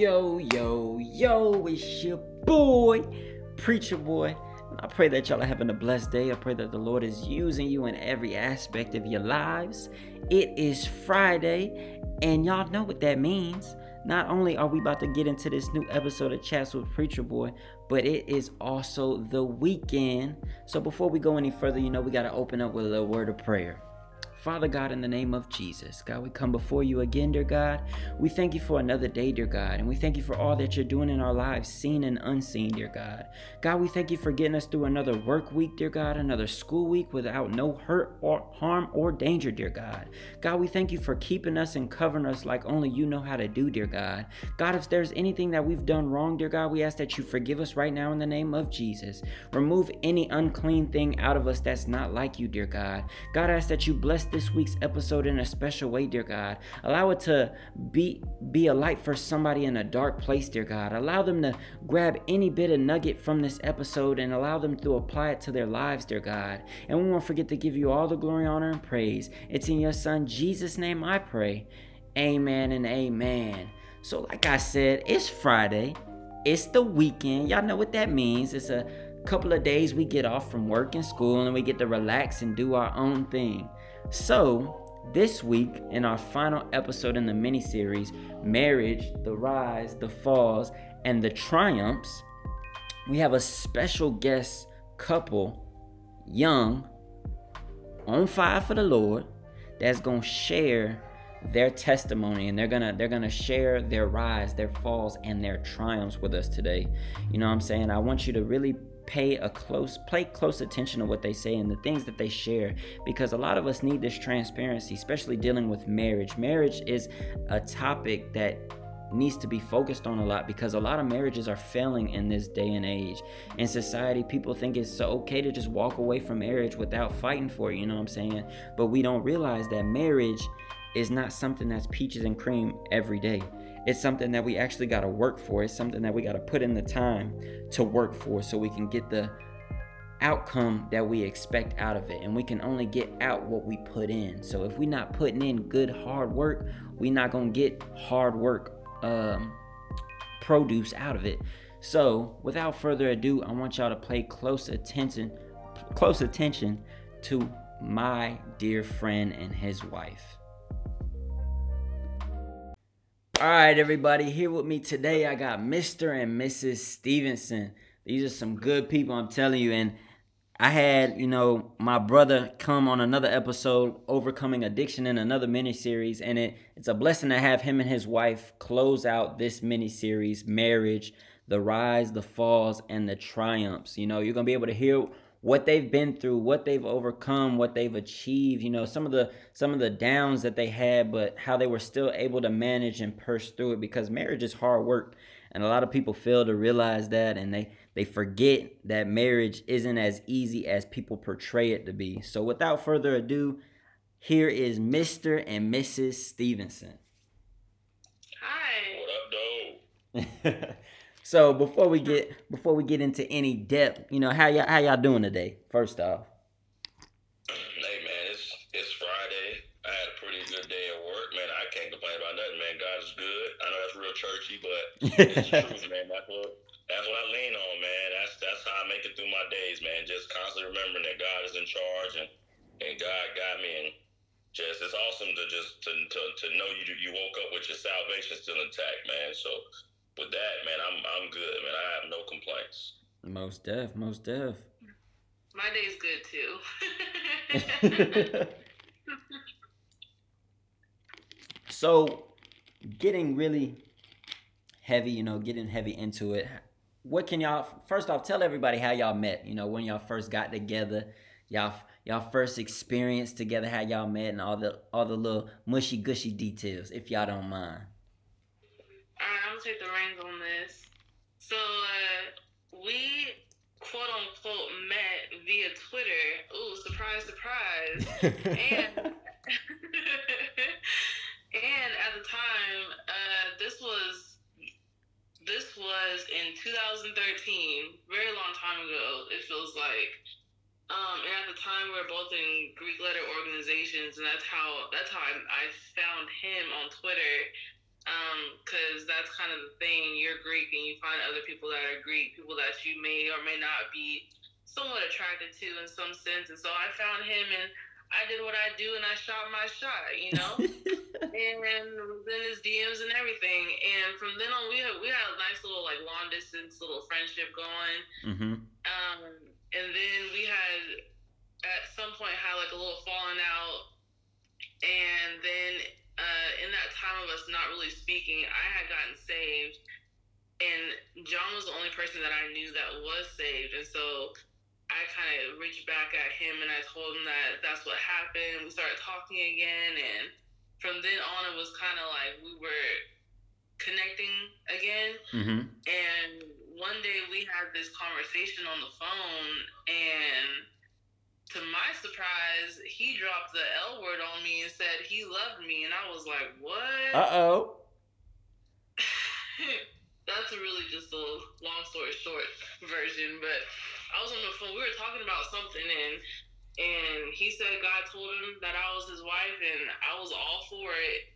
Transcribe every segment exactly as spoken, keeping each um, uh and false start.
Yo, yo, yo, it's your boy, Preacher Boy. I pray that y'all are having a blessed day. I pray that the Lord is using you in every aspect of your lives. It is Friday, and y'all know what that means. Not only are we about to get into this new episode of Chats with Preacher Boy, but it is also the weekend. So before we go any further, you know we got to open up with a word of prayer. Father God, in the name of Jesus, God, we come before you again, dear God. We thank you for another day, dear God, and we thank you for all that you're doing in our lives, seen and unseen, dear God. God, we thank you for getting us through another work week, dear God, another school week without no hurt or harm or danger, dear God. God, we thank you for keeping us and covering us like only you know how to do, dear God. God, if there's anything that we've done wrong, dear God, we ask that you forgive us right now in the name of Jesus. Remove any unclean thing out of us that's not like you, dear God. God, I ask that you bless this week's episode in a special way, dear God. Allow it to be be a light for somebody in a dark place, dear God. Allow them to grab any bit of nugget from this episode and allow them to apply it to their lives, dear God. And we won't forget to give you all the glory, honor, and praise. It's in your son Jesus' name I pray. Amen and amen. So like I said, it's Friday. It's the weekend. Y'all know what that means. It's a couple of days we get off from work and school and we get to relax and do our own thing. So this week, in our final episode in the mini-series, Marriage, the Rise, the Falls, and the Triumphs, we have a special guest couple, young, on fire for the Lord, that's gonna share their testimony, and they're gonna they're gonna share their rise, their falls, and their triumphs with us today. You know what I'm saying? I want you to really pay a close pay close attention to what they say and the things that they share, because a lot of us need this transparency, especially dealing with marriage. Marriage is a topic that needs to be focused on a lot, because a lot of marriages are failing in this day and age. In society, people think it's so okay to just walk away from marriage without fighting for it, you know what I'm saying? But we don't realize that marriage is not something that's peaches and cream every day. It's something that we actually gotta work for. It's something that we gotta put in the time to work for, so we can get the outcome that we expect out of it. And we can only get out what we put in. So if we're not putting in good hard work, we're not gonna get hard work um, produce out of it. So without further ado, I want y'all to pay close attention, close attention to my dear friend and his wife. All right, everybody, here with me today, I got Mister and Missus Stevenson. These are some good people, I'm telling you. And I had, you know, my brother come on another episode, Overcoming Addiction, in another miniseries. And it, it's a blessing to have him and his wife close out this miniseries, Marriage, the Rise, the Falls, and the Triumphs. You know, you're going to be able to hear what they've been through, what they've overcome, what they've achieved, you know, some of the some of the downs that they had, but how they were still able to manage and push through it, because marriage is hard work. And a lot of people fail to realize that, and they, they forget that marriage isn't as easy as people portray it to be. So without further ado, here is Mister and Missus Stevenson. Hi. What up, dog? So before we get before we get into any depth, you know, how y'all how y'all doing today? First off. Hey man, it's it's Friday. I had a pretty good day at work, man. I can't complain about nothing, man. God is good. I know that's real churchy, but it's the truth, man. That's what that's what I lean on, man. That's that's how I make it through my days, man. Just constantly remembering that God is in charge, and, and God got me, and just it's awesome to just to to, to know you you woke up with your salvation still intact, man. So with that, man, I'm I'm good, man. I have no complaints. Most def, most def. My day's good too. So, getting really heavy, you know, getting heavy into it. What can y'all? First off, tell everybody how y'all met. You know, when y'all first got together, y'all y'all first experienced together, how y'all met, and all the all the little mushy gushy details, if y'all don't mind. Alright, I'm gonna take the reins on this. So, uh, we quote unquote met via Twitter. Ooh, surprise, surprise. and and at the time, uh, this was this was in twenty thirteen, very long time ago, it feels like. Um, and at the time, we were both in Greek letter organizations, and that's how that's how I, I found him on Twitter. Um, 'cause because that's kind of the thing. You're Greek and you find other people that are Greek, people that you may or may not be somewhat attracted to in some sense. And so I found him and I did what I do and I shot my shot, you know, and then his D Ms and everything. And from then on, we had, we had a nice little like long distance little friendship going. Mm-hmm. Um, and then we had at some point had like a little falling out. And then uh, in that time of us not really speaking, I had gotten saved, and John was the only person that I knew that was saved. And so I kind of reached back at him and I told him that that's what happened. We started talking again. And from then on, it was kind of like we were connecting again. Mm-hmm. And one day we had this conversation on the phone, and to my surprise, he dropped the L word on me and said he loved me. And I was like, what? Uh-oh. That's really just a long story short version. But I was on the phone. We were talking about something, and and he said God told him that I was his wife, and I was all for it.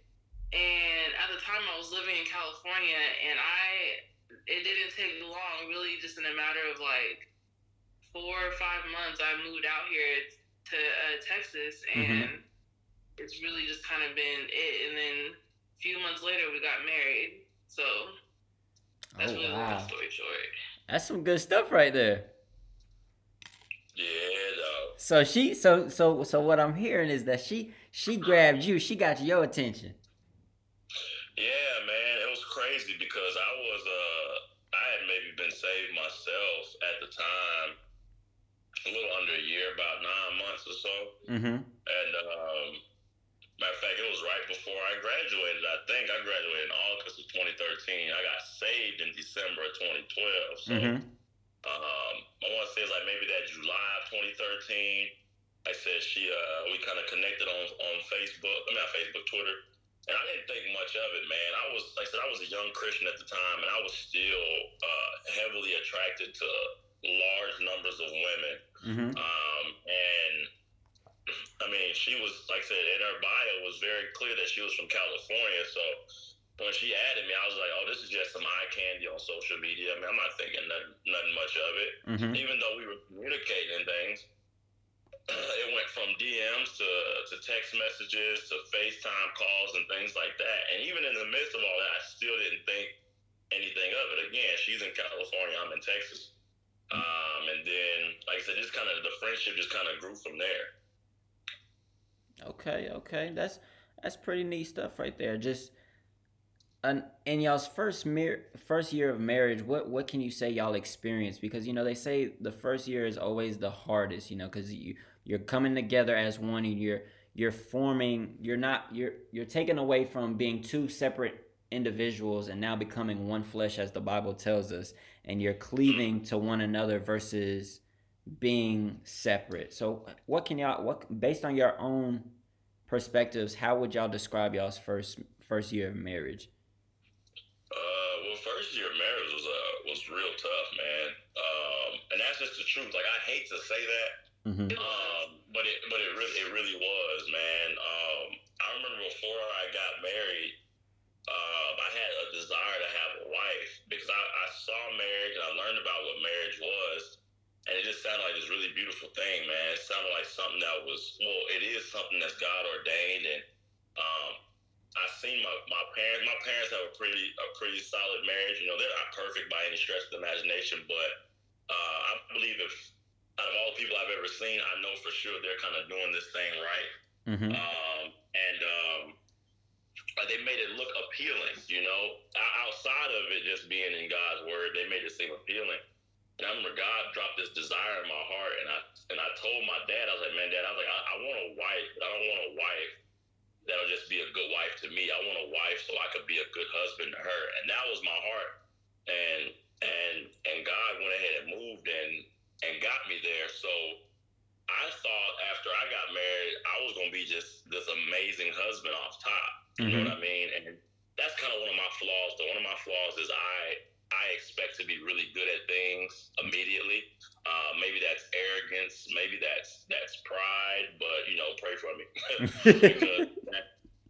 And at the time, I was living in California, and I it didn't take long, really, just in a matter of like, four or five months, I moved out here to uh, Texas, and mm-hmm. it's really just kind of been it. And then a few months later, we got married. So that's oh, really wow. the long story short. That's some good stuff right there. Yeah, though. So she, so so so what I'm hearing is that she she grabbed you. She got your attention. Yeah, man, it was crazy because I was uh I had maybe been saved myself at the time. A little under a year, about nine months or so. Mm-hmm. And, um, matter of fact, it was right before I graduated. I think I graduated in August of twenty thirteen. I got saved in December of twenty twelve. So, mm-hmm. um, I want to say it's like maybe that July of twenty thirteen. I said she, uh, we kind of connected on, on Facebook, I mean, not Facebook, Twitter. And I didn't think much of it, man. I was, like I said, I was a young Christian at the time, and I was still, uh, heavily attracted to large numbers of women. Mm-hmm. Um, and I mean, she was, like I said, in her bio was very clear that she was from California. So when she added me, I was like, oh, this is just some eye candy on social media. I mean, I'm not thinking nothing, nothing much of it. Mm-hmm. Even though we were communicating and things, it went from D Ms to, to text messages to FaceTime calls and things like that. And even in the midst of all that, I still didn't think anything of it. Again, she's in California, I'm in Texas. Um, and then, like I said, just kind of the friendship just kind of grew from there. Okay, okay, that's that's pretty neat stuff right there. Just an in y'all's first mer- first year of marriage, what what can you say y'all experienced? Because you know they say the first year is always the hardest, you know, because you you're coming together as one, and you're you're forming. You're not you're you're taken away from being two separate individuals and now becoming one flesh, as the Bible tells us, and you're cleaving to one another versus being separate. So what can y'all, what based on your own perspectives, how would y'all describe y'all's first first year of marriage? Uh, well, first year of marriage was uh was real tough, man. Um, and that's just the truth. Like I hate to say that, mm-hmm. um, but it but it really it really was, man. Um, I remember before I got married. Um, I had a desire to have a wife because I, I saw marriage and I learned about what marriage was, and it just sounded like this really beautiful thing, man. It sounded like something that was, well, it is something that's God ordained, and um, I seen my, my parents. My parents have a pretty a pretty solid marriage. You know, they're not perfect by any stretch of the imagination, but uh, I believe if out of all the people I've ever seen, I know for sure they're kind of doing this thing right. Mm-hmm. Um, and um, Like they made it look appealing, you know, outside of it just being in God's word, they made it seem appealing. And I remember God dropped this desire in my heart, and I and I told my dad, I was like, man, Dad, I was like, I, I want a wife, but I don't want a wife that'll just be a good wife to me. I want a wife so I could be a good husband to her, and that was my heart. And and and God went ahead and moved and and got me there. So I thought after I got married, I was gonna be just this amazing husband off top. You know what I mean? And that's kind of one of my flaws. Though. One of my flaws is I I expect to be really good at things immediately. Uh, maybe that's arrogance. Maybe that's that's pride. But, you know, pray for me. because, that,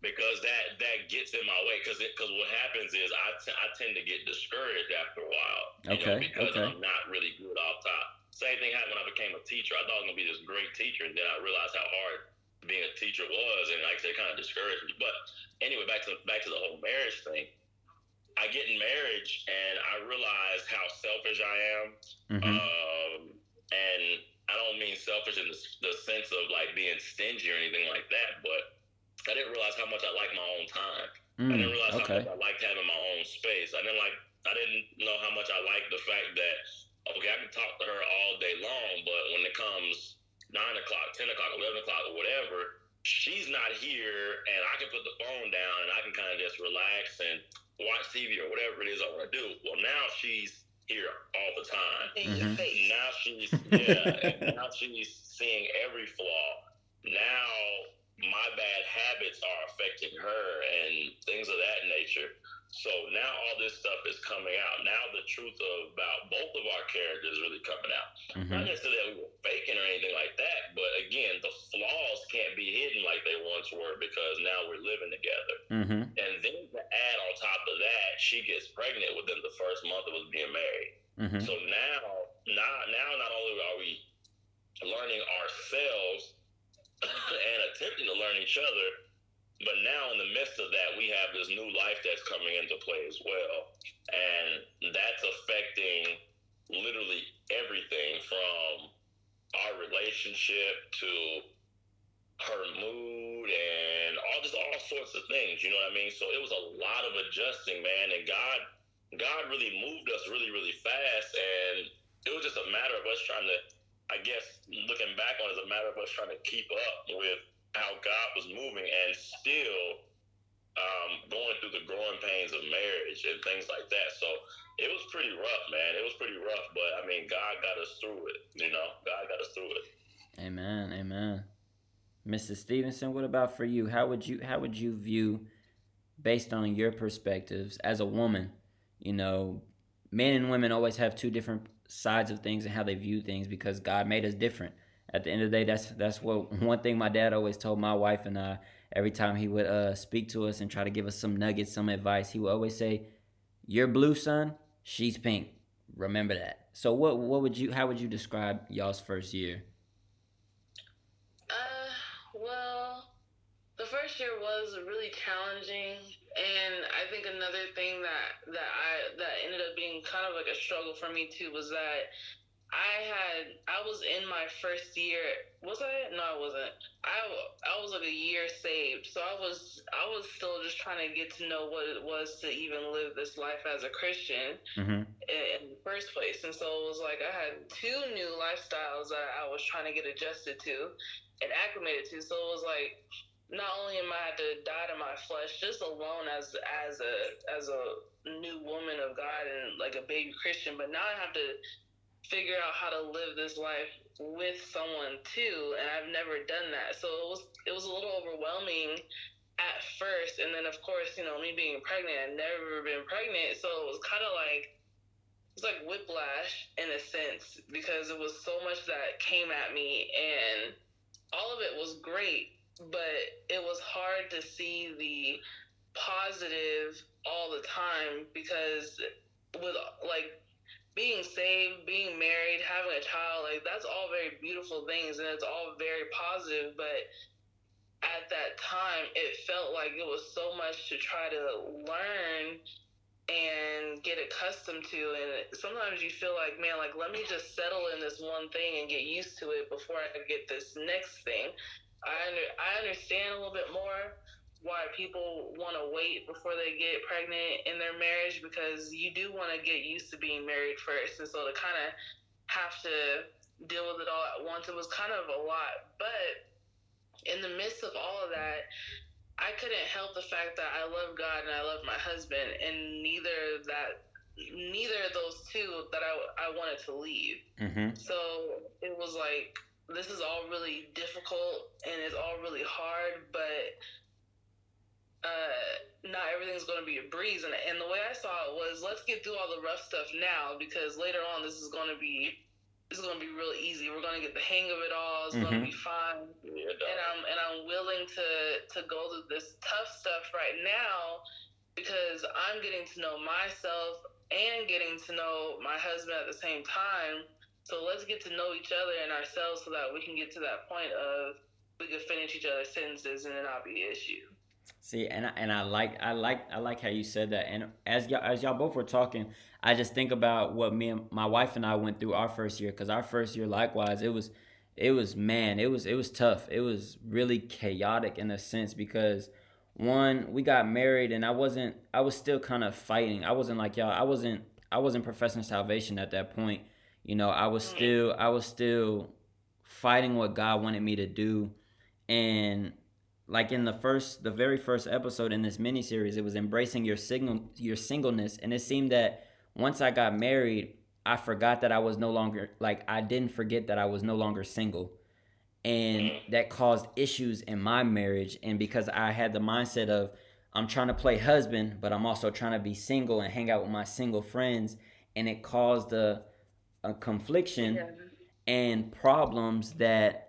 because that that gets in my way, because because what happens is I, t- I tend to get discouraged after a while, you okay. know, because okay. I'm not really good off top. Same thing happened when I became a teacher. I thought I was going to be this great teacher, and then I realized how hard being a teacher was, and like I said, it kind of discouraged me. But anyway, back to back to the whole marriage thing. I get in marriage, and I realize how selfish I am, mm-hmm. um, and I don't mean selfish in the, the sense of like being stingy or anything like that, but I didn't realize how much I liked my own time. Mm, I didn't realize okay. how much I liked having my own space. I didn't like. I didn't know how much I liked the fact that, okay, I can talk to her all day long, but when it comes nine o'clock, ten o'clock, eleven o'clock, or whatever, she's not here, and I can put the phone down, and I can kind of just relax and watch T V or whatever it is I want to do. Well, now she's here all the time. Mm-hmm. Now she's, yeah, and now she's seeing every flaw. Now my bad habits are affecting her and things of that nature. So now all this stuff is coming out. Now the truth about both of our characters is really coming out. Mm-hmm. Not necessarily that we were faking or anything like that, but again, the flaws can't be hidden like they once were because now we're living together. Mm-hmm. And then to add on top of that, she gets pregnant within the first month of us being married. Mm-hmm. So now, now, now not only are we learning ourselves, and attempting to learn each other, but now in the midst of that, we have this new life that's coming into play as well, and that's affecting literally everything from our relationship to her mood and all just all sorts of things, you know what I mean? So it was a lot of adjusting, man, and God, God really moved us really, really fast, and it was just a matter of us trying to, I guess looking back on it, it's a matter of us trying to keep up with how God was moving and still um, going through the growing pains of marriage and things like that. So it was pretty rough, man. It was pretty rough, but I mean, God got us through it. You know, God got us through it. Amen, amen. Missus Stevenson, what about for you? How would you how would you view, based on your perspectives as a woman, you know, men and women always have two different sides of things and how they view things because God made us different. At the end of the day, that's that's what one thing my dad always told my wife and I every time he would uh speak to us and try to give us some nuggets, some advice. He would always say, "You're blue, son. She's pink. Remember that." So, what what would you how would you describe y'all's first year? Uh, well, the first year was really challenging. And I think another thing that, that I that ended up being kind of like a struggle for me too was that I had I was in my first year was I no I wasn't I, I was like a year saved, so I was I was still just trying to get to know what it was to even live this life as a Christian mm-hmm. in, in the first place, and so it was like I had two new lifestyles that I was trying to get adjusted to and acclimated to, so it was like. Not only am I had to die to my flesh, just alone as as a as a new woman of God and like a baby Christian, but now I have to figure out how to live this life with someone too, and I've never done that, so it was it was a little overwhelming at first, and then of course you know me being pregnant, I've never been pregnant, so it was kind of like. It's like whiplash in a sense because it was so much that came at me, and all of it was great. But it was hard to see the positive all the time because with like being saved, being married, having a child, like that's all very beautiful things and it's all very positive. But at that time, it felt like it was so much to try to learn and get accustomed to, and sometimes you feel like, man, like let me just settle in this one thing and get used to it before I get this next thing. I under, I understand a little bit more why people want to wait before they get pregnant in their marriage because you do want to get used to being married first. And so to kind of have to deal with it all at once, it was kind of a lot. But in the midst of all of that, I couldn't help the fact that I love God and I love my husband, and neither that neither of those two that I, I wanted to leave. Mm-hmm. So it was like, this is all really difficult and it's all really hard, but uh, not everything's going to be a breeze. And, and the way I saw it was, let's get through all the rough stuff now because later on this is going to be it's going to be real easy. We're going to get the hang of it all. It's mm-hmm. going to be fine. Yeah, and I'm and I'm willing to, to go through this tough stuff right now because I'm getting to know myself and getting to know my husband at the same time. So let's get to know each other and ourselves so that we can get to that point of we can finish each other's sentences and it not be an issue. See, and I, and I like I like I like how you said that. And as y'all as y'all both were talking, I just think about what me and my wife and I went through our first year, because our first year, likewise, it was it was man, it was it was tough. It was really chaotic in a sense because one, we got married, and I wasn't I was still kind of fighting. I wasn't like y'all. I wasn't I wasn't professing salvation at that point. You know, I was still I was still fighting what God wanted me to do. And like in the first, the very first episode in this miniseries, it was embracing your single, your singleness. And it seemed that once I got married, I forgot that I was no longer, like I didn't forget that I was no longer single. And that caused issues in my marriage. And because I had the mindset of I'm trying to play husband, but I'm also trying to be single and hang out with my single friends. And it caused a, a confliction yeah. and problems that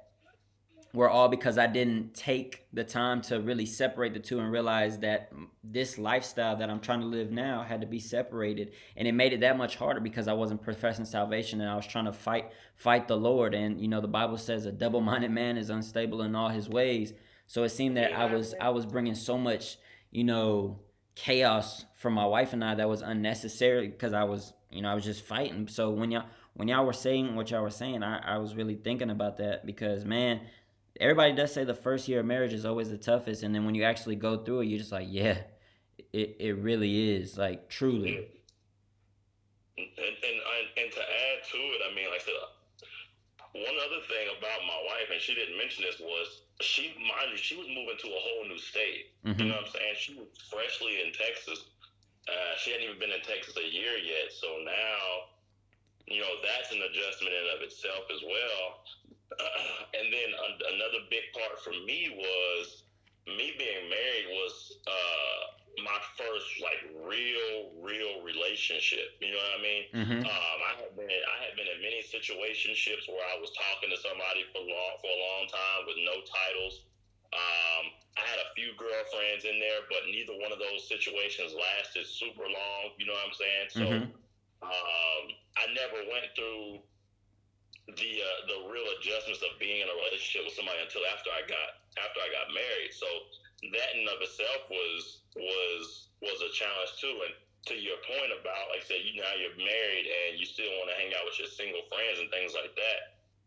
were all because I didn't take the time to really separate the two and realize that this lifestyle that I'm trying to live now had to be separated. And it made it that much harder because I wasn't professing salvation and I was trying to fight fight the Lord. And, you know, the Bible says a double-minded man is unstable in all his ways. So it seemed that I was I was bringing so much, you know, chaos for my wife and I that was unnecessary because I was, you know, I was just fighting. So when y'all, when y'all were saying what y'all were saying, I, I was really thinking about that because, man, everybody does say the first year of marriage is always the toughest, and then when you actually go through it, you're just like, yeah, it it really is, like, truly. And and, and to add to it, I mean, like I said, one other thing about my wife, and she didn't mention this, was she, mind you, she was moving to a whole new state. Mm-hmm. You know what I'm saying? She was freshly in Texas. Uh, she hadn't even been in Texas a year yet, so now, you know, that's an adjustment in and of itself as well. Uh, and then uh, another big part for me was me being married was uh, my first like real, real relationship. You know what I mean? Mm-hmm. Um, I had been I had been in many situationships where I was talking to somebody for long for a long time with no titles. Um, I had a few girlfriends in there, but neither one of those situations lasted super long. You know what I'm saying? So mm-hmm. um, I never went through the uh, the real adjustments of being in a relationship with somebody until after I got after I got married. So that in and of itself was was was a challenge too. And to your point about, like I said, you now you're married and you still want to hang out with your single friends and things like that.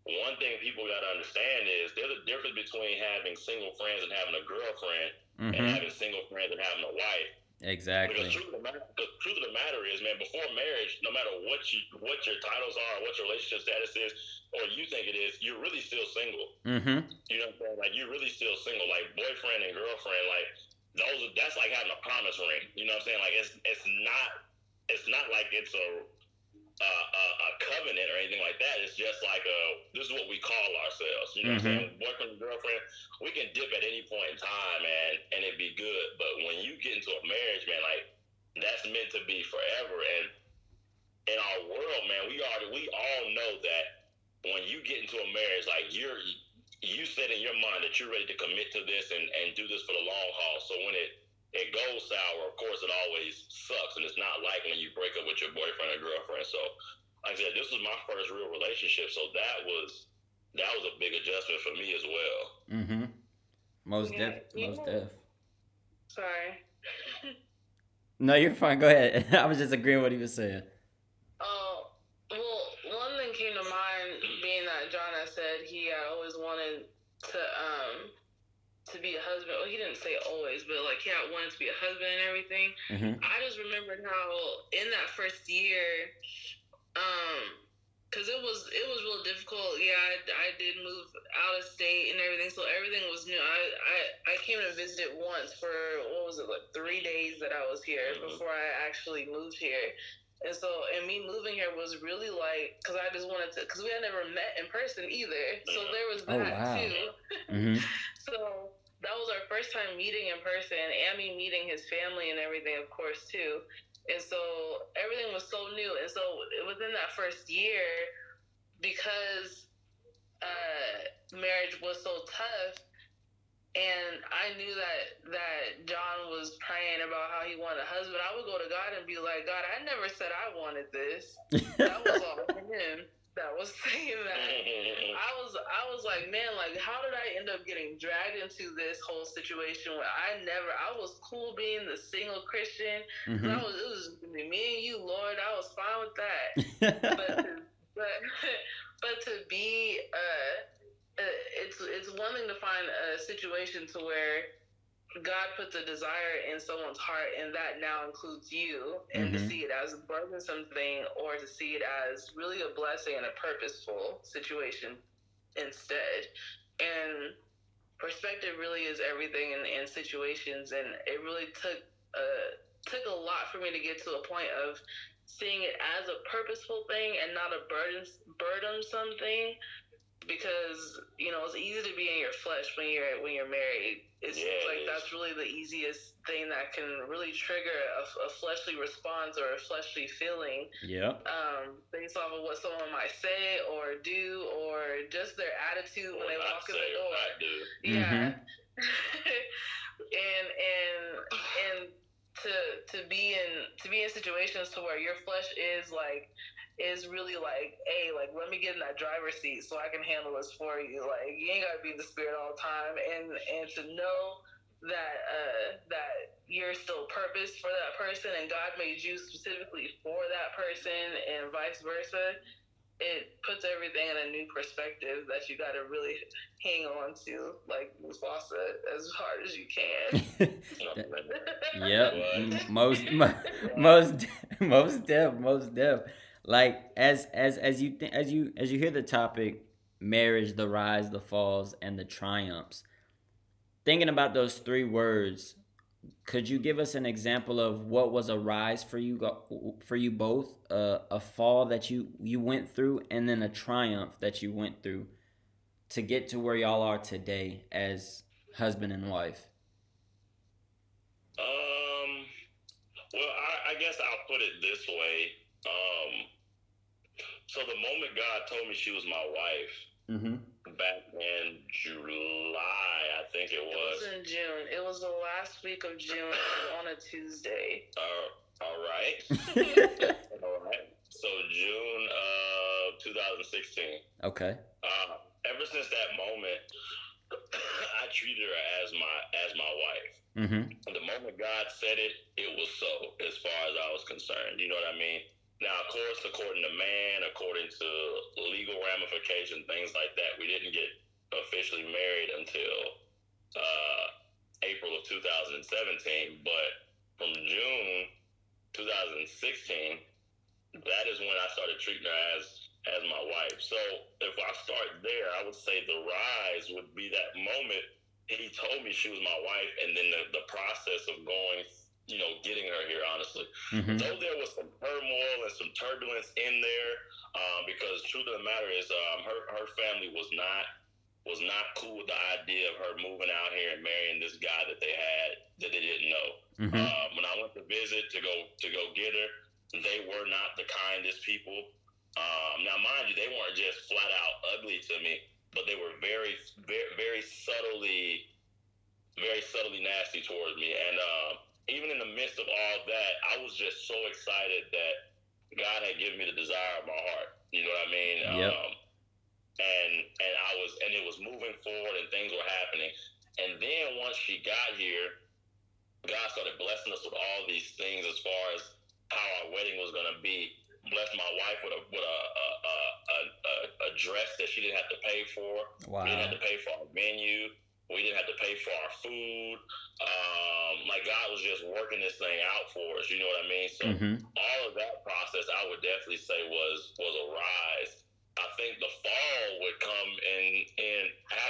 One thing people got to understand is there's a difference between having single friends and having a girlfriend mm-hmm. and having single friends and having a wife. Exactly. Because truth of the matter, the truth of the matter is, man, before marriage, no matter what you what your titles are, or what your relationship status is, or you think it is, you're really still single. Mm-hmm. You know what I'm saying? Like you're really still single. Like boyfriend and girlfriend, like those. Are, that's like having a promise ring. You know what I'm saying? Like it's it's not it's not like it's a a, a, a covenant or anything like that. It's just like a this is what we call ourselves. You know mm-hmm. what I'm saying? Boyfriend and girlfriend, we can dip at any point in time, man, and it'd be good. But when you get into a marriage, man, like that's meant to be forever. And in our world, man, we already we all know that when you get into a marriage, like you're you said in your mind that you're ready to commit to this and, and do this for the long haul. So when it it goes sour, of course, it always sucks, and it's not like when you break up with your boyfriend or girlfriend. So like I said, this was my first real relationship, so that was that was a big adjustment for me as well. Mm-hmm. Most yeah, def, yeah. most def. Sorry. No, you're fine. Go ahead. I was just agreeing with what he was saying. Oh, uh, well, one thing came to mind being that John had said he had always wanted to um to be a husband. Well, he didn't say always, but like he had wanted to be a husband and everything. Mm-hmm. I just remembered how in that first year, um. Cause it was it was real difficult. Yeah, I, I did move out of state and everything, so everything was new. I, I, I came and visited once for what was it like three days that I was here mm-hmm. before I actually moved here, and so and me moving here was really like cause I just wanted to cause we had never met in person either, so there was that oh, wow. too. Mm-hmm. So that was our first time meeting in person, and me meeting his family and everything, of course too. And so everything was so new. And so within that first year, because uh, marriage was so tough, and I knew that that John was praying about how he wanted a husband, I would go to God and be like, God, I never said I wanted this. That was all him that was saying that. I was I was like, man, like, how did I end up getting dragged into this whole situation where I never, I was cool being the single Christian. Mm-hmm. I was, it was me and you, Lord. I was fine with that. but, but, but to be, uh, uh, it's, it's one thing to find a situation to where God puts a desire in someone's heart, and that now includes you, and mm-hmm. to see it as a burdensome thing or to see it as really a blessing and a purposeful situation instead. And perspective really is everything in, in situations, and it really took a, took a lot for me to get to a point of seeing it as a purposeful thing and not a burdens, burdensome thing. Because, you know, it's easy to be in your flesh when you're when you're married. It's yes. like that's really the easiest thing that can really trigger a, a fleshly response or a fleshly feeling. Yeah. Um, based off of what someone might say or do, or just their attitude when, when they walk in the door. I do. Yeah. Mm-hmm. and and and to to be in to be in situations to where your flesh is like. Is really like, hey, like, let me get in that driver's seat so I can handle this for you. Like, you ain't gotta be in the spirit all the time, and and to know that uh, that you're still purposed for that person, and God made you specifically for that person, and vice versa. It puts everything in a new perspective that you got to really hang on to, like Mufasa, as hard as you can. Yep, most mo- most most deaf, most deaf. Like as as as you th- as you as you hear the topic, marriage, the rise, the falls, and the triumphs. Thinking about those three words, could you give us an example of what was a rise for you for you both, uh, a fall that you you went through, and then a triumph that you went through, to get to where y'all are today as husband and wife? Um. Well, I, I guess I'll put it this way. Um, so the moment God told me she was my wife, mm-hmm. back in July, I think it was. It was in June. It was the last week of June on a Tuesday. Uh, all right. all right. So June of twenty sixteen. Okay. Uh, ever since that moment, I treated her as my as my wife. Mm-hmm. The moment God said it, it was so, as far as I was concerned. You know what I mean? Now, of course, according to man, according to legal ramifications, things like that, we didn't get officially married until uh, April of two thousand seventeen. But from June twenty sixteen, that is when I started treating her as, as my wife. So if I start there, I would say the rise would be that moment he told me she was my wife, and then the, the process of going you know, getting her here, honestly. Mm-hmm. Though there was some turmoil and some turbulence in there, um, because truth of the matter is, um, her her family was not was not cool with the idea of her moving out here and marrying this guy that they had that they didn't know. Mm-hmm. Um, when I went to visit to go to go get her, they were not the kindest people. Um, now, mind you, they weren't just flat out ugly to me, but they were very, very, very subtly, very subtly nasty towards me, and. Um, Even in the midst of all that, I was just so excited that God had given me the desire of my heart. You know what I mean? Yep. Um, and and I was and it was moving forward, and things were happening. And then once she got here, God started blessing us with all these things as far as how our wedding was going to be. Blessed my wife with a with a a, a a a dress that she didn't have to pay for. Wow. We didn't have to pay for our venue. We didn't have to pay for our food. Um, like, God was just working this thing out for us. You know what I mean? So mm-hmm. all of that process, I would definitely say was was a rise. I think the fall would come in, in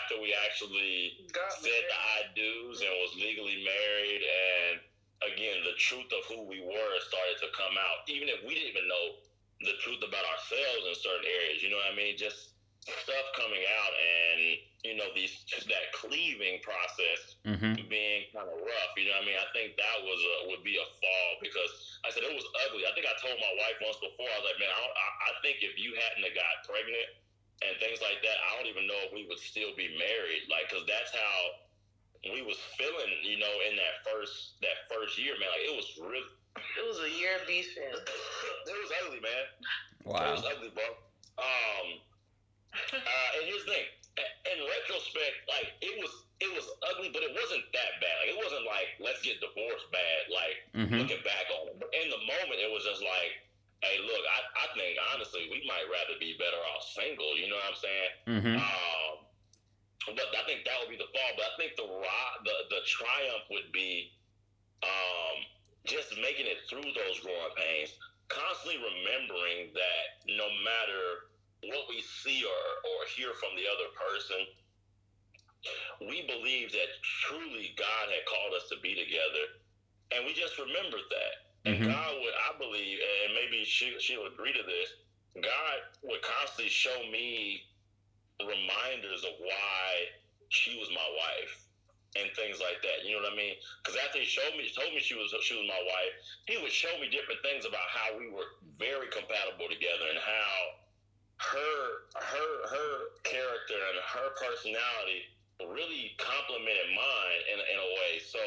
after we actually got said married. The I do's and was legally married. And, again, the truth of who we were started to come out, even if we didn't even know the truth about ourselves in certain areas. You know what I mean? Just stuff coming out and, you know, these just that cleaving process mm-hmm. being kind of rough, you know what I mean? I think that was a, would be a fall because I said it was ugly. I think I told my wife once before, I was like, man, I, don't, I, I think if you hadn't have got pregnant and things like that, I don't even know if we would still be married. Like, because that's how we was feeling, you know, in that first that first year, man. Like, it was really... It was a year of beefing. It was ugly, man. Wow. It was ugly, bro. Um, uh, and here's the thing. In retrospect, like, it was it was ugly, but it wasn't that bad. Like, it wasn't like, let's get divorced bad, like, mm-hmm. looking back on it. But in the moment, it was just like, hey, look, I, I think, honestly, we might rather be better off single, you know what I'm saying? Mm-hmm. Um, but I think that would be the fall. But I think the the, the triumph would be... Um, just making it through those growing pains, constantly remembering that no matter what we see or, or hear from the other person, we believe that truly God had called us to be together, and we just remembered that. Mm-hmm. And God would, I believe, and maybe she, she'll agree to this, God would constantly show me reminders of why she was my wife. And things like that, you know what I mean? Because after he showed me, told me she was she was my wife, he would show me different things about how we were very compatible together and how her her her character and her personality really complemented mine in in a way. So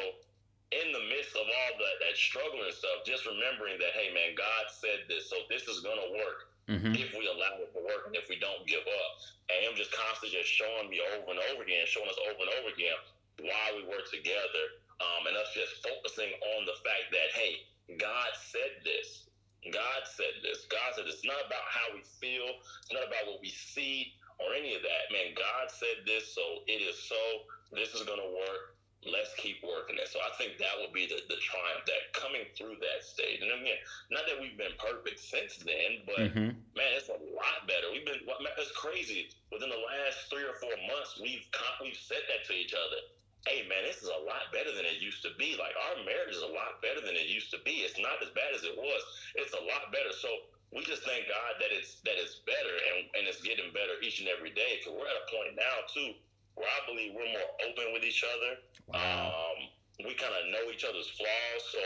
in the midst of all that that struggle and stuff, just remembering that, hey man, God said this, so this is gonna work. Mm-hmm. If we allow it to work and if we don't give up, and him just constantly just showing me over and over again, showing us over and over again. Why we were together, um, and us just focusing on the fact that, hey, God said this. God said this. God said this. It's not about how we feel. It's not about what we see or any of that. Man, God said this, so it is so. This is going to work. Let's keep working it. So I think that would be the, the triumph, that coming through that stage. And again, not that we've been perfect since then, but mm-hmm. man, it's a lot better. We've been, man, it's crazy. Within the last three or four months, we've we've said that to each other. Hey man, this is a lot better than it used to be. Like, our marriage is a lot better than it used to be. It's not as bad as it was. It's a lot better. So we just thank God that it's that it's better and, and it's getting better each and every day. Because we're at a point now too where I believe we're more open with each other. Wow. Um, we kind of know each other's flaws. So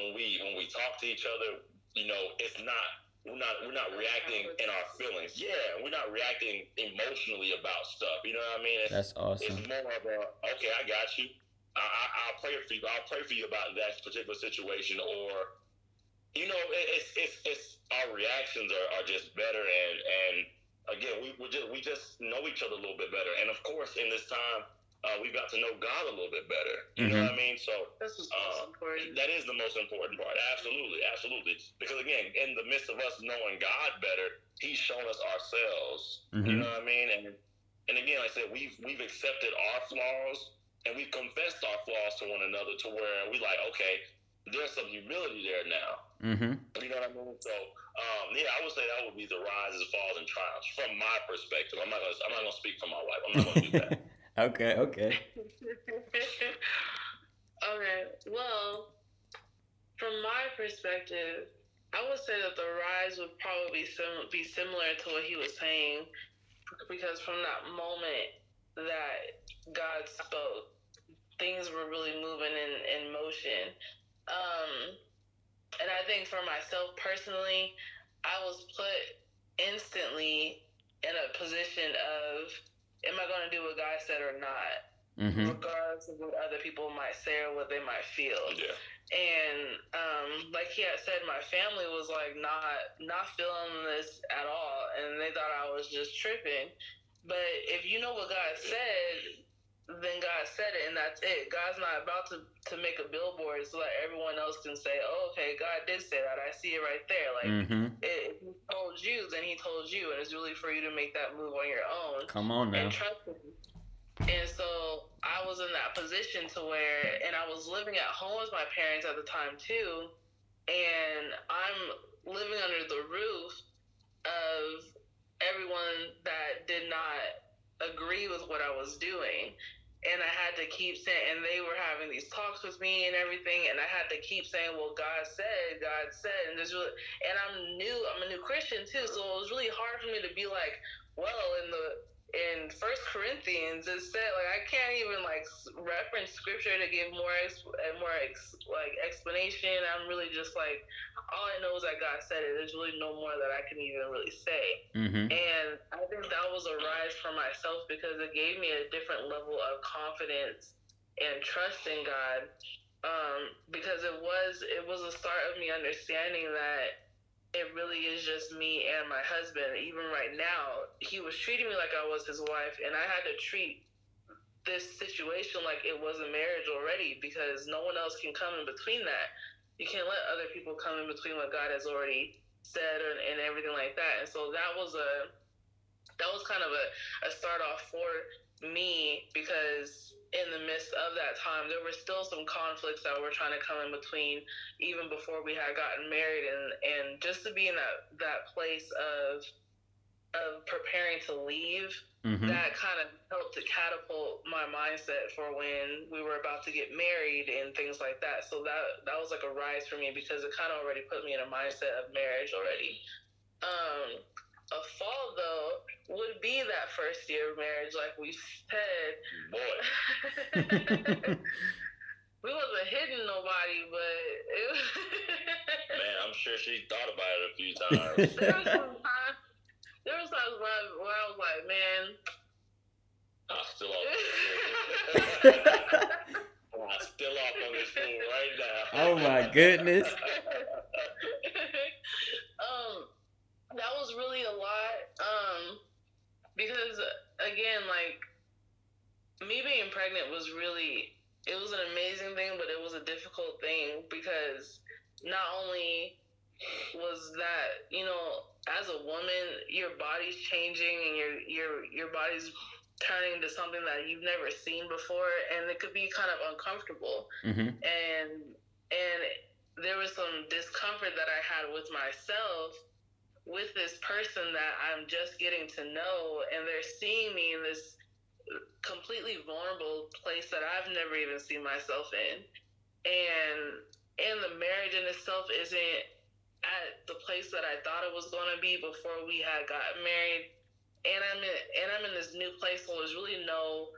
when we when we talk to each other, you know, it's not we're not we're not reacting in our feelings. Yeah, we're not reacting emotionally about stuff. You know what I mean? It's, that's awesome. It's more of a, okay, I got you. I, I, I'll pray for you. I'll pray for you about that particular situation, or you know, it, it's it's it's our reactions are, are just better, and and again, we we just we just know each other a little bit better, and of course, in this time. Uh, we got to know God a little bit better. You mm-hmm. know what I mean? So that's what's uh, most important. That is the most important part. Absolutely, absolutely. Because again, in the midst of us knowing God better, He's shown us ourselves. Mm-hmm. You know what I mean? And and again, like I said, we've we've accepted our flaws and we've confessed our flaws to one another to where we like, okay, there's some humility there now. Mm-hmm. You know what I mean? So um, yeah, I would say that would be the rises, falls, and triumphs from my perspective. I'm not gonna I'm not gonna speak for my wife. I'm not gonna do that. Okay, okay. Okay, well, from my perspective, I would say that the rise would probably sim- be similar to what he was saying, because from that moment that God spoke, things were really moving in, in motion. Um, and I think for myself personally, I was put instantly in a position of, am I going to do what God said or not, mm-hmm. regardless of what other people might say or what they might feel. Yeah. And um, like he had said, my family was like not not feeling this at all, and they thought I was just tripping. But if you know what God said, then God said it, and that's it. God's not about to, to make a billboard so that everyone else can say, oh, okay, God did say that. I see it right there. Like, mm-hmm. it, if he told you, then he told you, and it's really for you to make that move on your own. Come on now. And trust him. And so I was in that position to where, and I was living at home with my parents at the time, too, and I'm living under the roof of everyone that did not agree with what I was doing, and I had to keep saying, and they were having these talks with me and everything, and I had to keep saying, well, God said, God said, and there's really, and I'm new, I'm a new Christian too, so it was really hard for me to be like, well in the in First Corinthians it said, like, I can't even like reference scripture to give more ex- more ex- like explanation. I'm really just like, all I know is that God said it. There's really no more that I can even really say. Mm-hmm. And I think that was a rise for myself because it gave me a different level of confidence and trust in God. Um, because it was it was a start of me understanding that it really is just me and my husband. Even right now, he was treating me like I was his wife, and I had to treat this situation like it was a marriage already because no one else can come in between that. You can't let other people come in between what God has already said and, and everything like that. And so that was a that was kind of a, a start off for me because in the midst of that time, there were still some conflicts that were trying to come in between even before we had gotten married. And, and just to be in that, that place of of preparing to leave, mm-hmm. that kind of helped to catapult my mindset for when we were about to get married and things like that. So that that was like a rise for me because it kind of already put me in a mindset of marriage already. Um, a fall, though, would be that first year of marriage, like we said. Boy. We wasn't hitting nobody, but it was... Man, I'm sure she thought about it a few times. There was some times There was times where I, where I was like, man, I'm still off on I'm still off on this fool right now. Oh my goodness. um, that was really a lot. Um, because again, like me being pregnant was really, it was an amazing thing, but it was a difficult thing because not only was that, you know, as a woman, your body's changing and your your your body's turning to something that you've never seen before, and it could be kind of uncomfortable. Mm-hmm. And and there was some discomfort that I had with myself, with this person that I'm just getting to know, and they're seeing me in this completely vulnerable place that I've never even seen myself in. And and the marriage in itself isn't at the place that I thought it was going to be before we had gotten married, and I'm in and I'm in this new place, so there's really no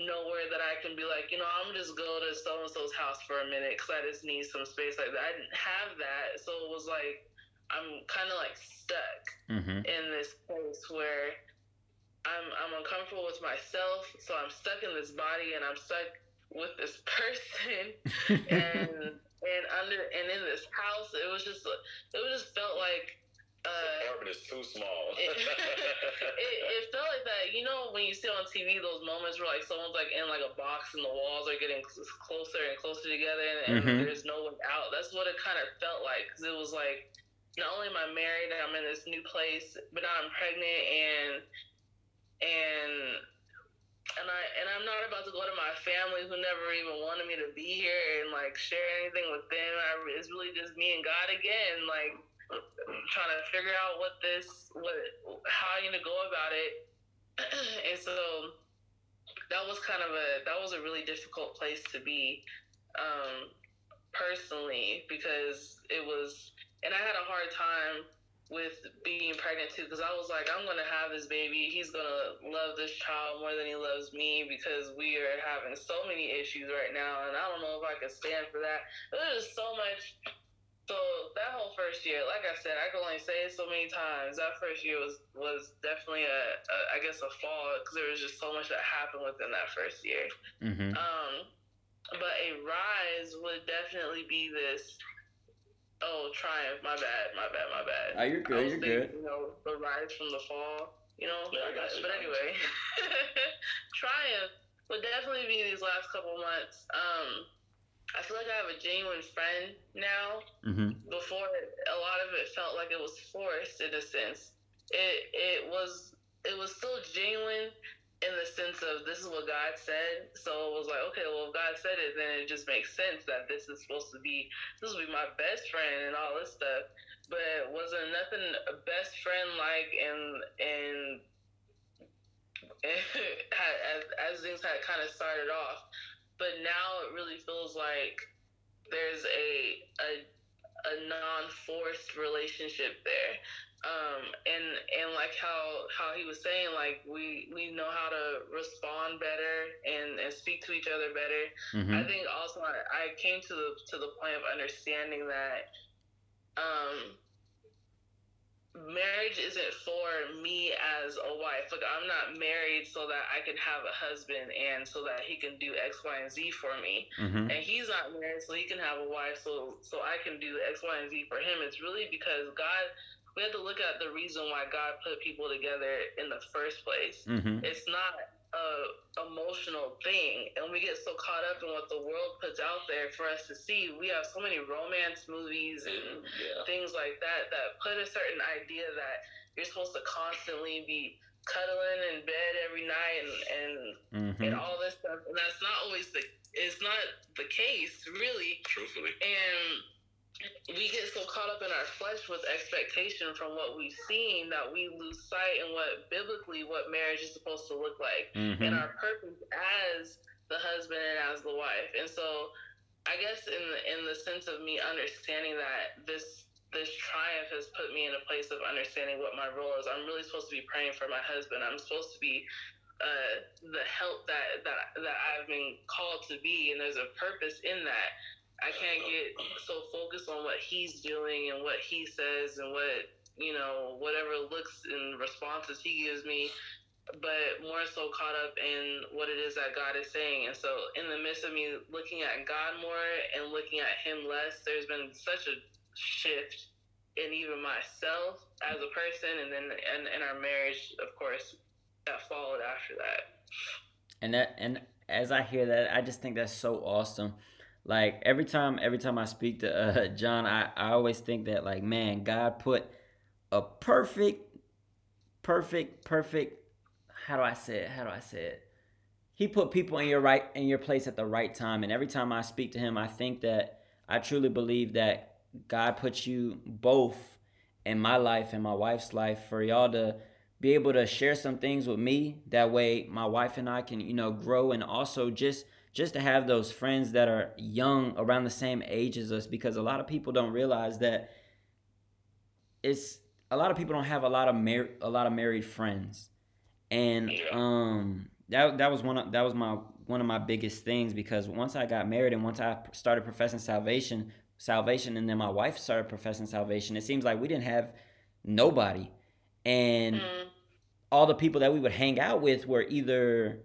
nowhere that I can be like, you know, I'm just go to so and so's house for a minute because I just need some space. Like that, I didn't have that, so it was like I'm kind of like stuck mm-hmm. in this place where I'm I'm uncomfortable with myself, so I'm stuck in this body and I'm stuck with this person and. And under and in this house, it was just it was just felt like uh, the apartment is too small. it, it, it felt like that, you know, when you see on T V those moments where like someone's like in like a box and the walls are getting closer and closer together, and, and mm-hmm. there's no one out. That's what it kind of felt like, because it was like not only am I married and I'm in this new place, but now I'm pregnant and and. And I and I'm not about to go to my family who never even wanted me to be here and like share anything with them. I, it's really just me and God again, like trying to figure out what this, what, how you gonna go about it. And so that was kind of a that was a really difficult place to be, um, personally, because it was, and I had a hard time with being pregnant too, because I was like, I'm gonna have this baby, he's gonna love this child more than he loves me, because we are having so many issues right now, and I don't know if I can stand for that. There's so much. So that whole first year, like I said, I can only say it so many times. That first year was was definitely a, a I guess a fall, because there was just so much that happened within that first year. Mm-hmm. Um, but a rise would definitely be this. Oh, triumph. My bad, my bad, my bad. Oh, you're good, you're thinking, good. You know, the rise from the fall, you know? Yeah, I got you. But anyway, triumph would definitely be these last couple months. Um, I feel like I have a genuine friend now. Mm-hmm. Before, a lot of it felt like it was forced in a sense. It it was It was still genuine in the sense of this is what God said. So it was like, okay, well, if God said it, then it just makes sense that this is supposed to be, this will be my best friend and all this stuff. But it wasn't nothing a best friend like, and, and, and as, as things had kind of started off. But now it really feels like there's a, a, a non-forced relationship there. Um, and, and like how, how he was saying, like, we, we know how to respond better and, and speak to each other better. Mm-hmm. I think also I, I came to the, to the point of understanding that, um, marriage isn't for me as a wife. Like, I'm not married so that I can have a husband and so that he can do X, Y, and Z for me. Mm-hmm. And he's not married so he can have a wife so so I can do X, Y, and Z for him. It's really because God, we have to look at the reason why God put people together in the first place. Mm-hmm. It's not a emotional thing, and we get so caught up in what the world puts out there for us to see. We have so many romance movies and yeah. things like that that put a certain idea that you're supposed to constantly be cuddling in bed every night and and, mm-hmm. and all this stuff, and that's not always the it's not the case, really, truthfully. And we get so caught up in our flesh with expectation from what we've seen that we lose sight in what biblically what marriage is supposed to look like, mm-hmm. and our purpose as the husband and as the wife. And so I guess in the, in the sense of me understanding that this this triumph has put me in a place of understanding what my role is. I'm really supposed to be praying for my husband. I'm supposed to be uh, the help that, that, that I've been called to be, and there's a purpose in that. I can't get so focused on what he's doing and what he says and what, you know, whatever looks and responses he gives me, but more so caught up in what it is that God is saying. And so in the midst of me looking at God more and looking at him less, there's been such a shift in even myself as a person, and then in, in our marriage, of course, that followed after that. And that, and as I hear that, I just think that's so awesome. Like, every time every time I speak to uh, John, I, I always think that, like, man, God put a perfect, perfect, perfect, how do I say it? How do I say it? He put people in your right in your place at the right time. And every time I speak to him, I think that I truly believe that God put you both in my life and my wife's life for y'all to be able to share some things with me. That way my wife and I can, you know, grow, and also just... just to have those friends that are young, around the same age as us, because a lot of people don't realize that it's a lot of people don't have a lot of mar- a lot of married friends, and um, that that was one of, that was my one of my biggest things, because once I got married and once I started professing salvation, salvation, and then my wife started professing salvation, it seems like we didn't have nobody, and mm. all the people that we would hang out with were either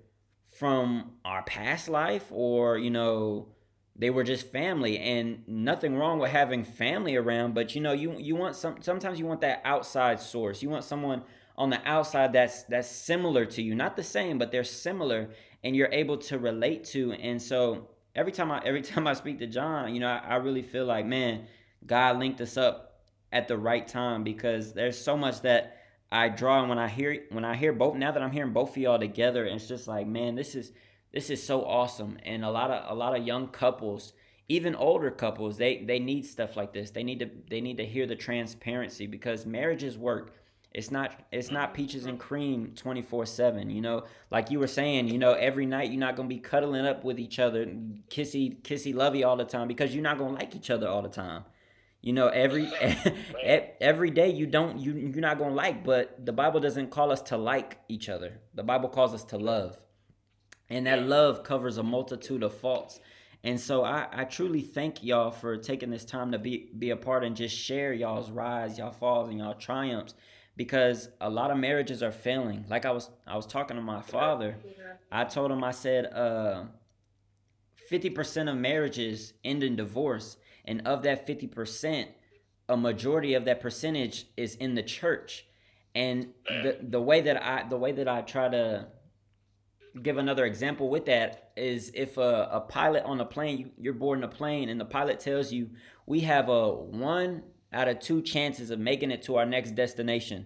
from our past life, or, you know, they were just family. And nothing wrong with having family around, but, you know, you you want some sometimes you want that outside source. You want someone on the outside that's that's similar to you, not the same, but they're similar, and you're able to relate to. And so every time I every time I speak to John, you know, I, I really feel like, man, God linked us up at the right time, because there's so much that I draw, and when I hear when I hear both, now that I'm hearing both of y'all together, it's just like, man, this is this is so awesome. And a lot of a lot of young couples, even older couples, they they need stuff like this. They need to they need to hear the transparency, because marriages work. It's not it's not peaches and cream twenty-four seven. You know, like you were saying, you know, every night you're not gonna be cuddling up with each other, kissy kissy lovey all the time, because you're not gonna like each other all the time. You know, every every day you don't you you're not gonna like, but the Bible doesn't call us to like each other. The Bible calls us to love, and that love covers a multitude of faults. And so I, I truly thank y'all for taking this time to be, be a part and just share y'all's rise, y'all falls, and y'all triumphs, because a lot of marriages are failing. Like I was I was talking to my father, I told him, I said, uh, fifty percent of marriages end in divorce. And of that fifty percent, a majority of that percentage is in the church. And the the way that I the way that I try to give another example with that is, if a, a pilot on a plane, you, you're boarding a plane, and the pilot tells you, we have a one out of two chances of making it to our next destination.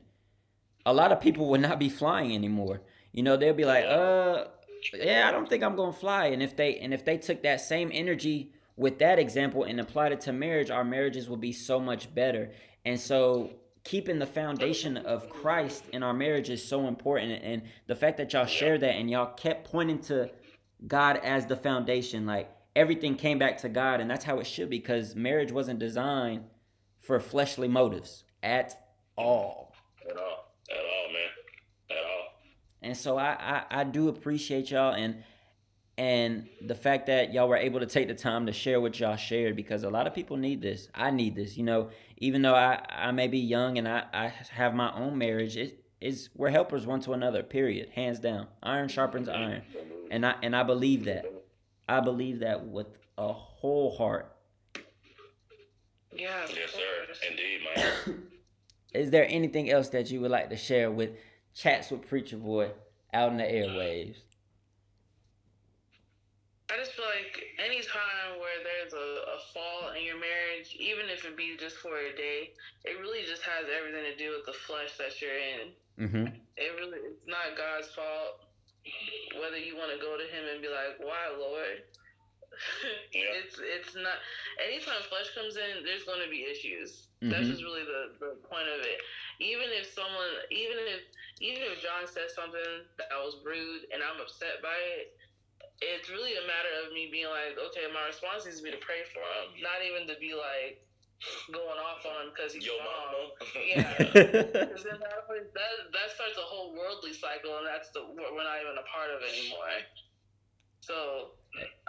A lot of people would not be flying anymore. You know, they'll be like, uh, yeah, I don't think I'm gonna fly. And if they and if they took that same energy with that example and applied it to marriage, our marriages will be so much better. And so keeping the foundation of Christ in our marriage is so important. And the fact that y'all shared that and y'all kept pointing to God as the foundation, like everything came back to God, and that's how it should be, because marriage wasn't designed for fleshly motives at all. At all. At all, man. At all. And so I, I, I do appreciate y'all and and the fact that y'all were able to take the time to share what y'all shared, because a lot of people need this. I need this. You know, even though I, I may be young and I, I have my own marriage, it is we're helpers one to another, period. Hands down. Iron sharpens iron. And I and I believe that. I believe that with a whole heart. Yeah. Yes, sir. Indeed, man. Is there anything else that you would like to share with Chats with Preacher Boy out in the airwaves? I just feel like any time where there's a, a fall in your marriage, even if it be just for a day, it really just has everything to do with the flesh that you're in. Mm-hmm. It really, it's not God's fault. Whether you want to go to Him and be like, "Why, Lord?" Yeah. It's it's not. Anytime flesh comes in, there's going to be issues. Mm-hmm. That's just really the, the point of it. Even if someone, even if even if John says something that I was rude and I'm upset by it, it's really a matter of me being like, okay, my response needs to be to pray for him, not even to be like going off on because he's Yo, wrong. Yeah, because then that, always, that that starts a whole worldly cycle, and that's the we're not even a part of anymore. So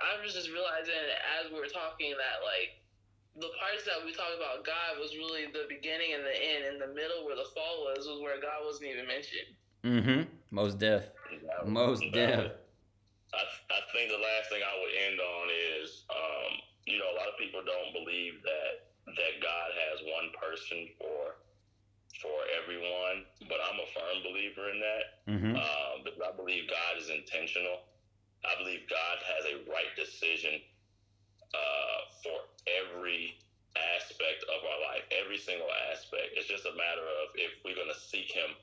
I'm just realizing as we were talking that, like, the parts that we talked about God was really the beginning and the end, and the middle where the fall was was where God wasn't even mentioned. Mm-hmm. Most deaf. Most deaf. I I think the last thing I would end on is, um, you know, a lot of people don't believe that that God has one person for for everyone, but I'm a firm believer in that. Mm-hmm. Uh, because I believe God is intentional. I believe God has a right decision uh, for every aspect of our life, every single aspect. It's just a matter of if we're going to seek Him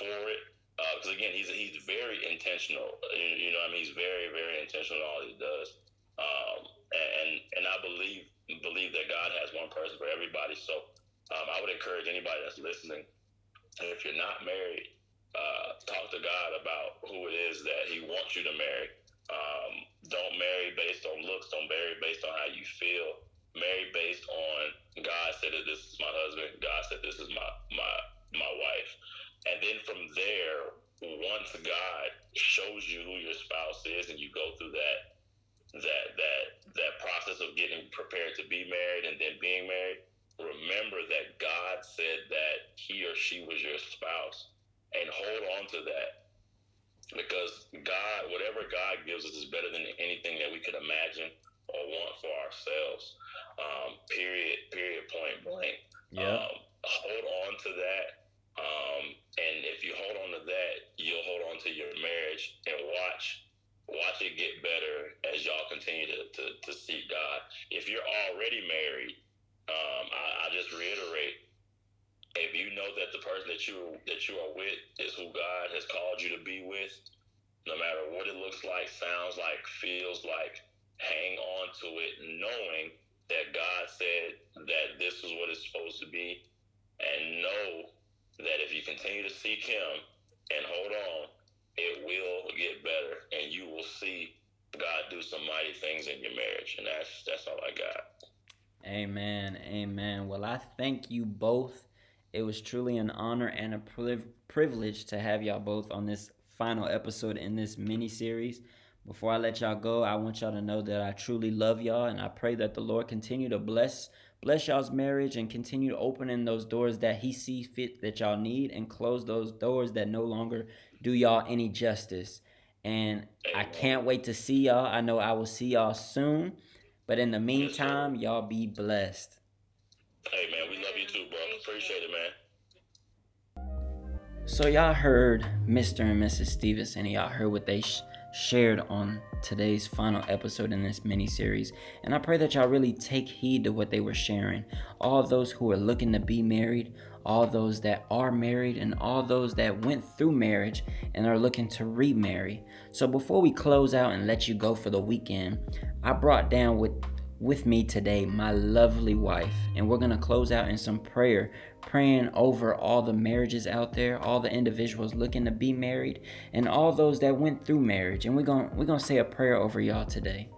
for it. Because, uh, again, he's he's very intentional. You, you know, I mean, he's very, very intentional in all He does. Um, and and I believe believe that God has one person for everybody. So um, I would encourage anybody that's listening, if you're not married, uh, talk to God about who it is that He wants you to marry. Um, don't marry based on looks. Don't marry based on how you feel. Marry based on God said that this is my husband. God said this is my my my wife. And then from there, once God shows you who your spouse is, and you go through that that that that process of getting prepared to be married and then being married, remember that God said that he or she was your spouse, and hold on to that, because God, whatever God gives us, is better than anything that we could imagine or want for ourselves. Um, period. Period. Point blank. Yeah. Um, hold on to that. Um, and if you hold on to that, you'll hold on to your marriage and watch watch it get better as y'all continue to, to, to seek God. If you're already married, um, I, I just reiterate, if you know that the person that you that you are with is who God has called you to be with, no matter what it looks like, sounds like, feels like, hang on to it, knowing that God said that this is what it's supposed to be, and know that if you continue to seek Him and hold on, it will get better, and you will see God do some mighty things in your marriage. And that's that's all I got. Amen. Amen. Well, I thank you both. It was truly an honor and a priv- privilege to have y'all both on this final episode in this mini-series. Before I let y'all go, I want y'all to know that I truly love y'all, and I pray that the Lord continue to bless Bless y'all's marriage and continue opening those doors that He sees fit that y'all need, and close those doors that no longer do y'all any justice. And I can't wait to see y'all. I know I will see y'all soon. But in the meantime, y'all be blessed. Hey, man, we love you too, bro. Appreciate it, man. So y'all heard Mister and Missus Stevenson. Y'all heard what they... Sh- shared on today's final episode in this mini-series, and I pray that y'all really take heed to what they were sharing. All those who are looking to be married, all those that are married, and all those that went through marriage and are looking to remarry. So before we close out and let you go for the weekend, I brought down with with me today my lovely wife, and we're going to close out in some prayer, praying over all the marriages out there, all the individuals looking to be married, and all those that went through marriage. And we're going we're going to say a prayer over y'all today.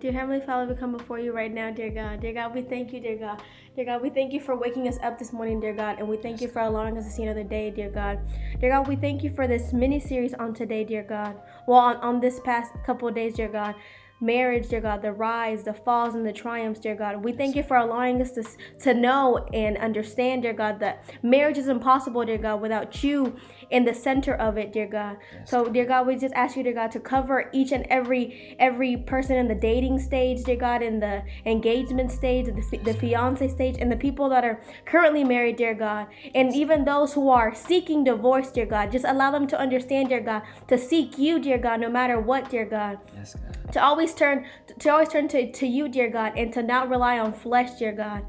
Dear Heavenly Father, we come before you right now, dear God. Dear God, we thank you, dear God. Dear God, we thank you for waking us up this morning, dear God. And we thank you for allowing us to see another day, dear God. Dear God, we thank you for this mini-series on today, dear God. Well, on, on this past couple of days, dear God. Marriage, dear God, the rise, the falls, and the triumphs, dear God. We thank you for allowing us to to know and understand, dear God, that marriage is impossible, dear God, without you in the center of it, dear God. Yes. So, dear God, we just ask you, dear God, to cover each and every every person in the dating stage, dear God, in the engagement stage, the, the fiancé stage, and the people that are currently married, dear God, and even those who are seeking divorce, dear God. Just allow them to understand, dear God, to seek you, dear God, no matter what, dear God. Yes, God. To always turn to always turn to, to you, dear God, and to not rely on flesh, dear God.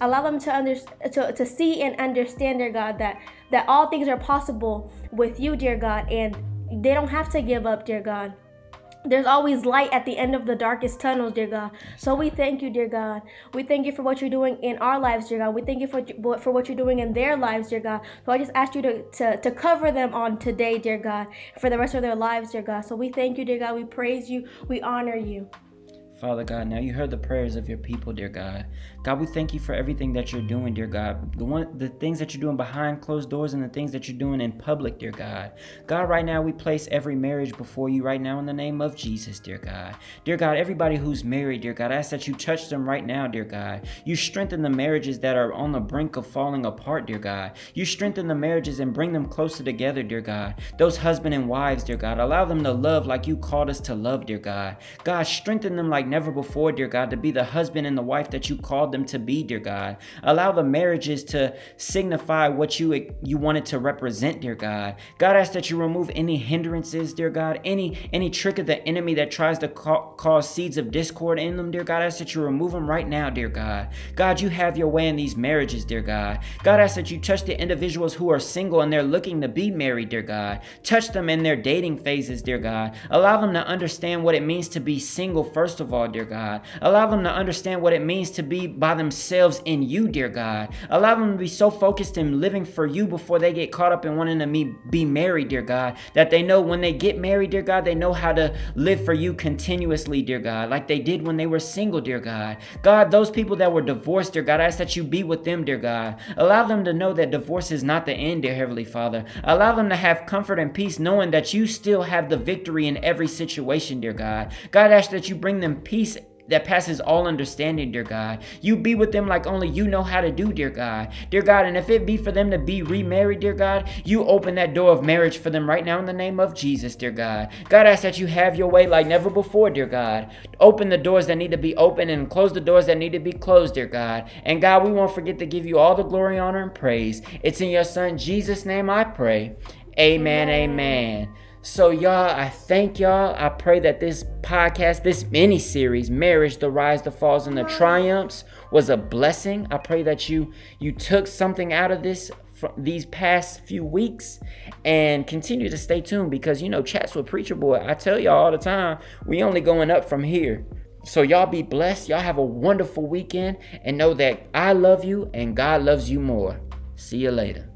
Allow them to under to, to see and understand, dear God, that that all things are possible with you, dear God, and they don't have to give up, dear God. There's always light at the end of the darkest tunnels, dear God. So we thank you, dear God. We thank you for what you're doing in our lives, dear God. We thank you for, for what you're doing in their lives, dear God. So I just ask you to, to, to cover them on today, dear God, for the rest of their lives, dear God. So we thank you, dear God. We praise you. We honor you. Father God, now you heard the prayers of your people, dear God. God, we thank you for everything that you're doing, dear God. The one, the things that you're doing behind closed doors and the things that you're doing in public, dear God. God, right now we place every marriage before you right now in the name of Jesus, dear God. Dear God, everybody who's married, dear God, I ask that you touch them right now, dear God. You strengthen the marriages that are on the brink of falling apart, dear God. You strengthen the marriages and bring them closer together, dear God. Those husband and wives, dear God, allow them to love like you called us to love, dear God. God, strengthen them like never before, dear God, to be the husband and the wife that you called them to be, dear God. Allow the marriages to signify what you you wanted to represent, dear God. God, ask that you remove any hindrances, dear God, any any trick of the enemy that tries to ca- cause seeds of discord in them, dear God. Ask that you remove them right now, dear God. God, you have your way in these marriages, dear God. God, ask that you touch the individuals who are single and they're looking to be married, dear God. Touch them in their dating phases, dear God. Allow them to understand what it means to be single, first of all, dear God. Allow them to understand what it means to be by themselves in you, dear God. Allow them to be so focused in living for you before they get caught up in wanting to be married, dear God, that they know when they get married, dear God, they know how to live for you continuously, dear God, like they did when they were single, dear God. God, those people that were divorced, dear God, I ask that you be with them, dear God. Allow them to know that divorce is not the end, dear Heavenly Father. Allow them to have comfort and peace knowing that you still have the victory in every situation, dear God. God, ask that you bring them peace that passes all understanding, dear God. You be with them like only you know how to do, dear God. Dear God, and if it be for them to be remarried, dear God, you open that door of marriage for them right now in the name of Jesus, dear God. God, I ask that you have your way like never before, dear God. Open the doors that need to be opened and close the doors that need to be closed, dear God. And God, we won't forget to give you all the glory, honor, and praise. It's in your son Jesus' name I pray. Amen, amen. amen. So y'all, I thank y'all. I pray that this podcast, this mini-series, Marriage, the Rise, the Falls, and the Triumphs, was a blessing. I pray that you you took something out of this these past few weeks, and continue to stay tuned because, you know, Chats with Preacher Boy, I tell y'all all the time, we only going up from here. So y'all be blessed. Y'all have a wonderful weekend, and know that I love you and God loves you more. See you later.